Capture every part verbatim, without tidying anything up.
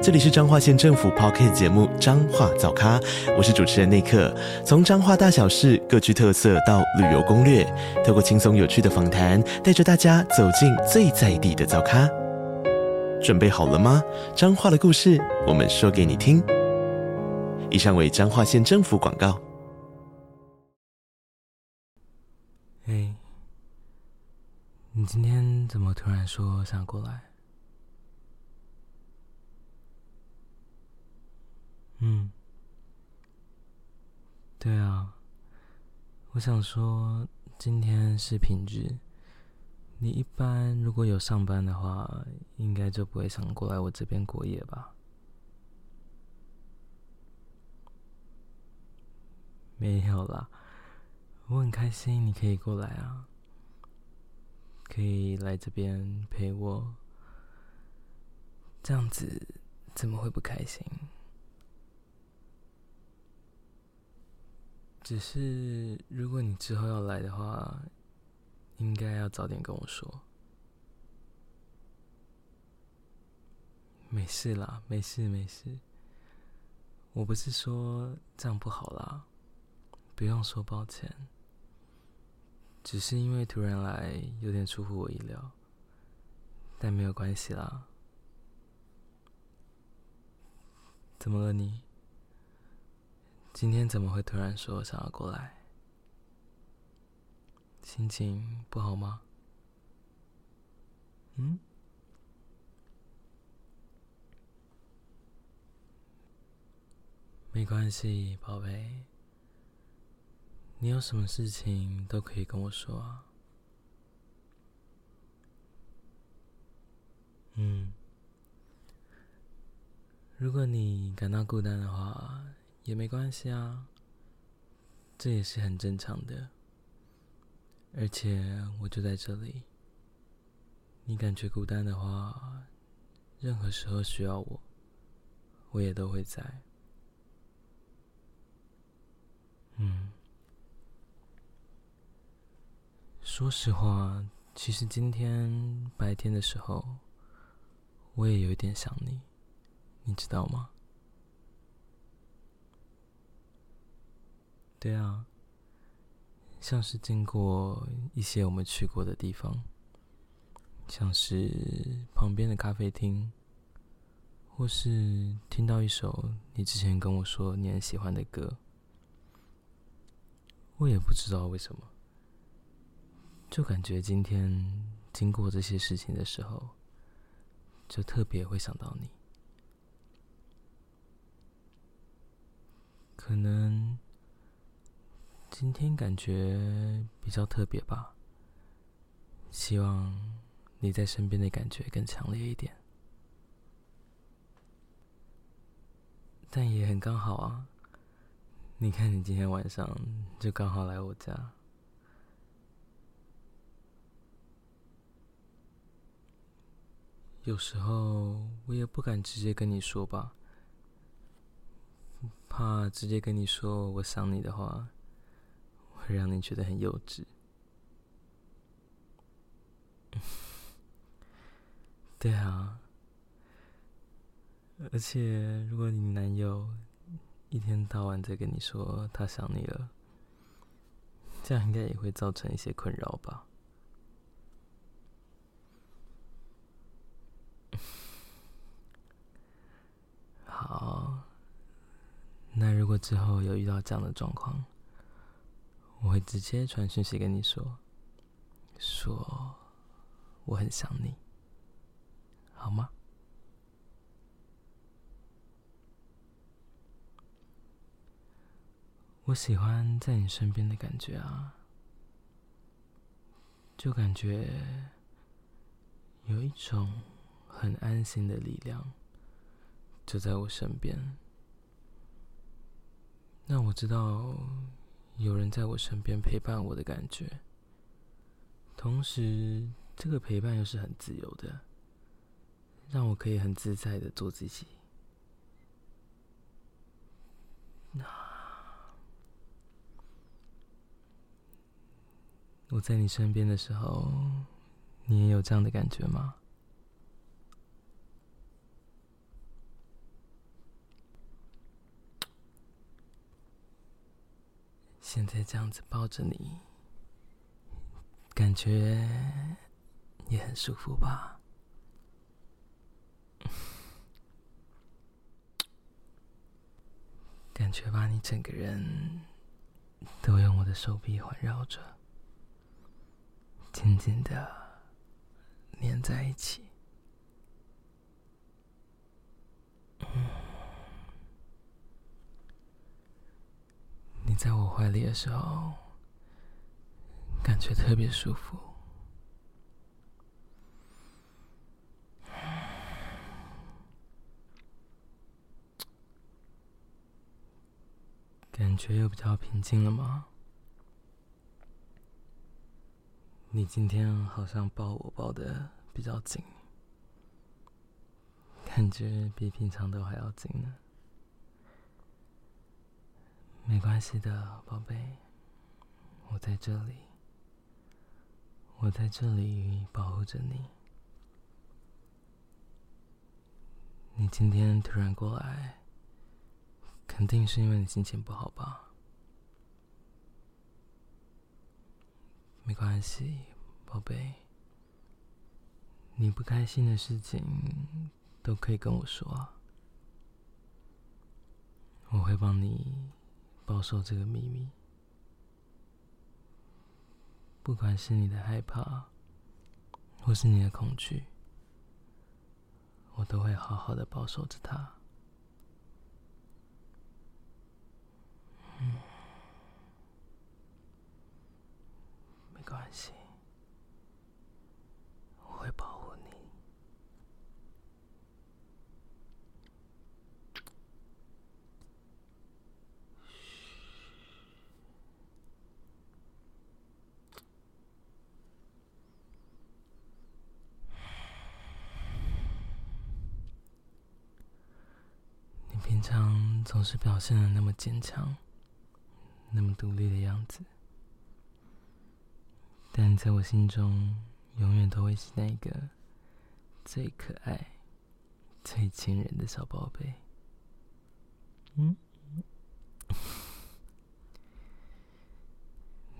这里是彰化县政府 Podcast 节目《彰化早咖》，我是主持人内克。从彰化大小事各具特色到旅游攻略，透过轻松有趣的访谈，带着大家走进最在地的早咖。准备好了吗？彰化的故事，我们说给你听。以上为彰化县政府广告。哎，你今天怎么突然说想过来？嗯，对啊，我想说今天是平日，你一般如果有上班的话，应该就不会想过来我这边过夜吧？没有啦，我很开心你可以过来啊，可以来这边陪我，这样子怎么会不开心？只是如果你之后要来的话，应该要早点跟我说。没事啦，没事没事，我不是说这样不好啦，不用说抱歉。只是因为突然来有点出乎我意料，但没有关系啦。怎么了你？今天怎么会突然说想要过来？心情不好吗？嗯？没关系，宝贝。你有什么事情都可以跟我说啊。嗯。如果你感到孤单的话，也没关系啊，这也是很正常的。而且我就在这里，你感觉孤单的话，任何时候需要我，我也都会在。嗯，说实话，其实今天白天的时候，我也有一点想你，你知道吗？对啊，像是经过一些我们去过的地方，像是旁边的咖啡厅，或是听到一首你之前跟我说你很喜欢的歌，我也不知道为什么，就感觉今天经过这些事情的时候，就特别会想到你。可能今天感觉比较特别吧，希望你在身边的感觉更强烈一点。但也很刚好啊，你看你今天晚上就刚好来我家。有时候我也不敢直接跟你说吧，怕直接跟你说我想你的话，会让你觉得很幼稚。对啊，而且如果你男友一天到晚在跟你说他想你了，这样应该也会造成一些困扰吧。好，那如果之后有遇到这样的状况，我会直接传讯息跟你说，说我很想你，好吗？我喜欢在你身边的感觉啊，就感觉有一种很安心的力量，就在我身边，让我知道有人在我身边陪伴我的感觉，同时这个陪伴又是很自由的，让我可以很自在的做自己。我在你身边的时候，你也有这样的感觉吗？现在这样子抱着你，感觉也很舒服吧？感觉把你整个人都用我的手臂环绕着，紧紧的黏在一起。你在我怀里的时候，感觉特别舒服。感觉又比较平静了吗？你今天好像抱我抱得比较紧，感觉比平常都还要紧呢。没关系的，宝贝，我在这里，我在这里保护着你。你今天突然过来，肯定是因为你心情不好吧？没关系，宝贝，你不开心的事情都可以跟我说啊，我会帮你保守这个秘密。不管是你的害怕，或是你的恐惧，我都会好好的保守着它。没关系，我会保护你。你平常总是表现得那么坚强，那么独立的样子。但在我心中，永远都会是那个最可爱、最亲人的小宝贝。嗯，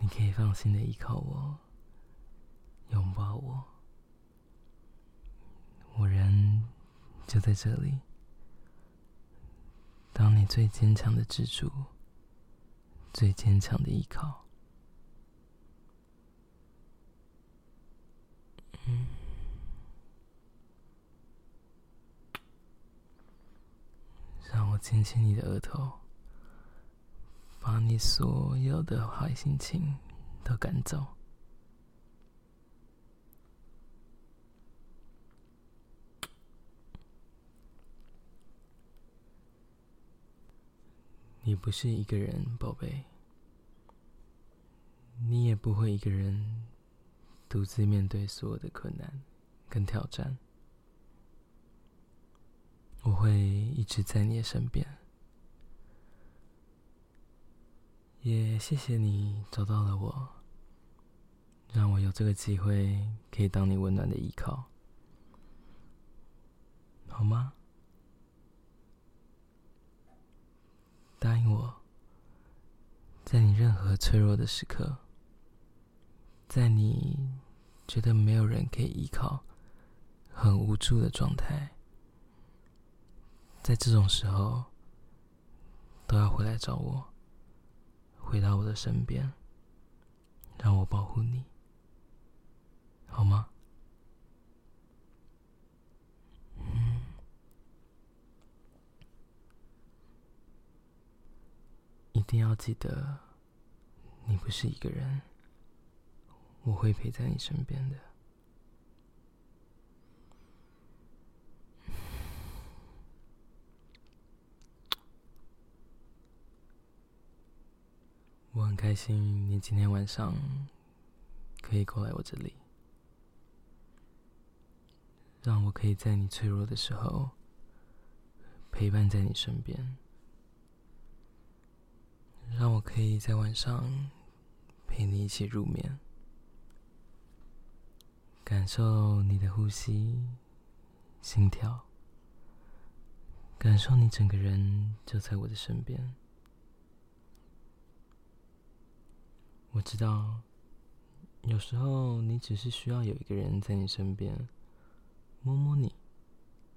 你可以放心的依靠我，拥抱我，我人就在这里，当你最坚强的支柱，最坚强的依靠。嗯，让我亲亲你的额头，把你所有的坏心情都赶走。你不是一个人，宝贝，你也不会一个人独自面对所有的困难跟挑战，我会一直在你的身边。也谢谢你找到了我，让我有这个机会可以当你温暖的依靠，好吗？答应我，在你任何脆弱的时刻，在你觉得没有人可以依靠，很无助的状态，在这种时候都要回来找我，回到我的身边，让我保护你，好吗？嗯，一定要记得，你不是一个人，我会陪在你身边的。我很开心你今天晚上可以过来我这里，让我可以在你脆弱的时候陪伴在你身边，让我可以在晚上陪你一起入眠，感受你的呼吸、心跳，感受你整个人就在我的身边。我知道，有时候你只是需要有一个人在你身边，摸摸你，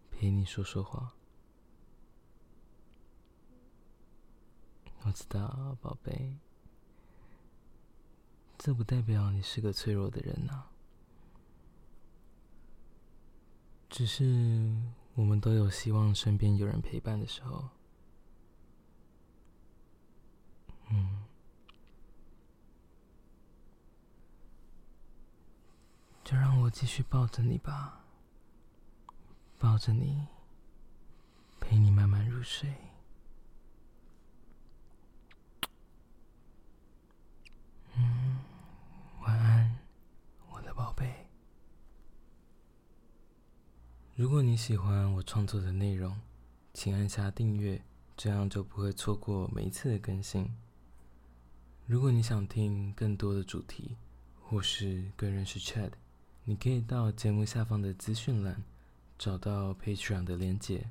陪你说说话。我知道，宝贝，这不代表你是个脆弱的人啊，只是我们都有希望身边有人陪伴的时候。嗯，就让我继续抱着你吧，抱着你，陪你慢慢入睡。如果你喜欢我创作的内容，请按下订阅，这样就不会错过每一次的更新。如果你想听更多的主题，或是更认识 Chad， 你可以到节目下方的资讯栏找到 Patreon 的连结，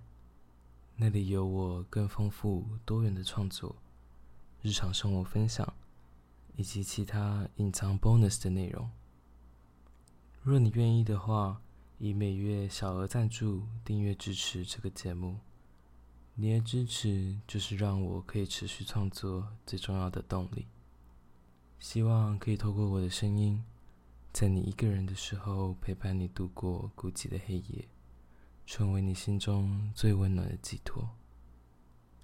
那里有我更丰富多元的创作、日常生活分享，以及其他隐藏 bonus 的内容。若你愿意的话，以每月小额赞助订阅支持这个节目，你的支持就是让我可以持续创作最重要的动力。希望可以透过我的声音，在你一个人的时候陪伴你度过孤寂的黑夜，成为你心中最温暖的寄托。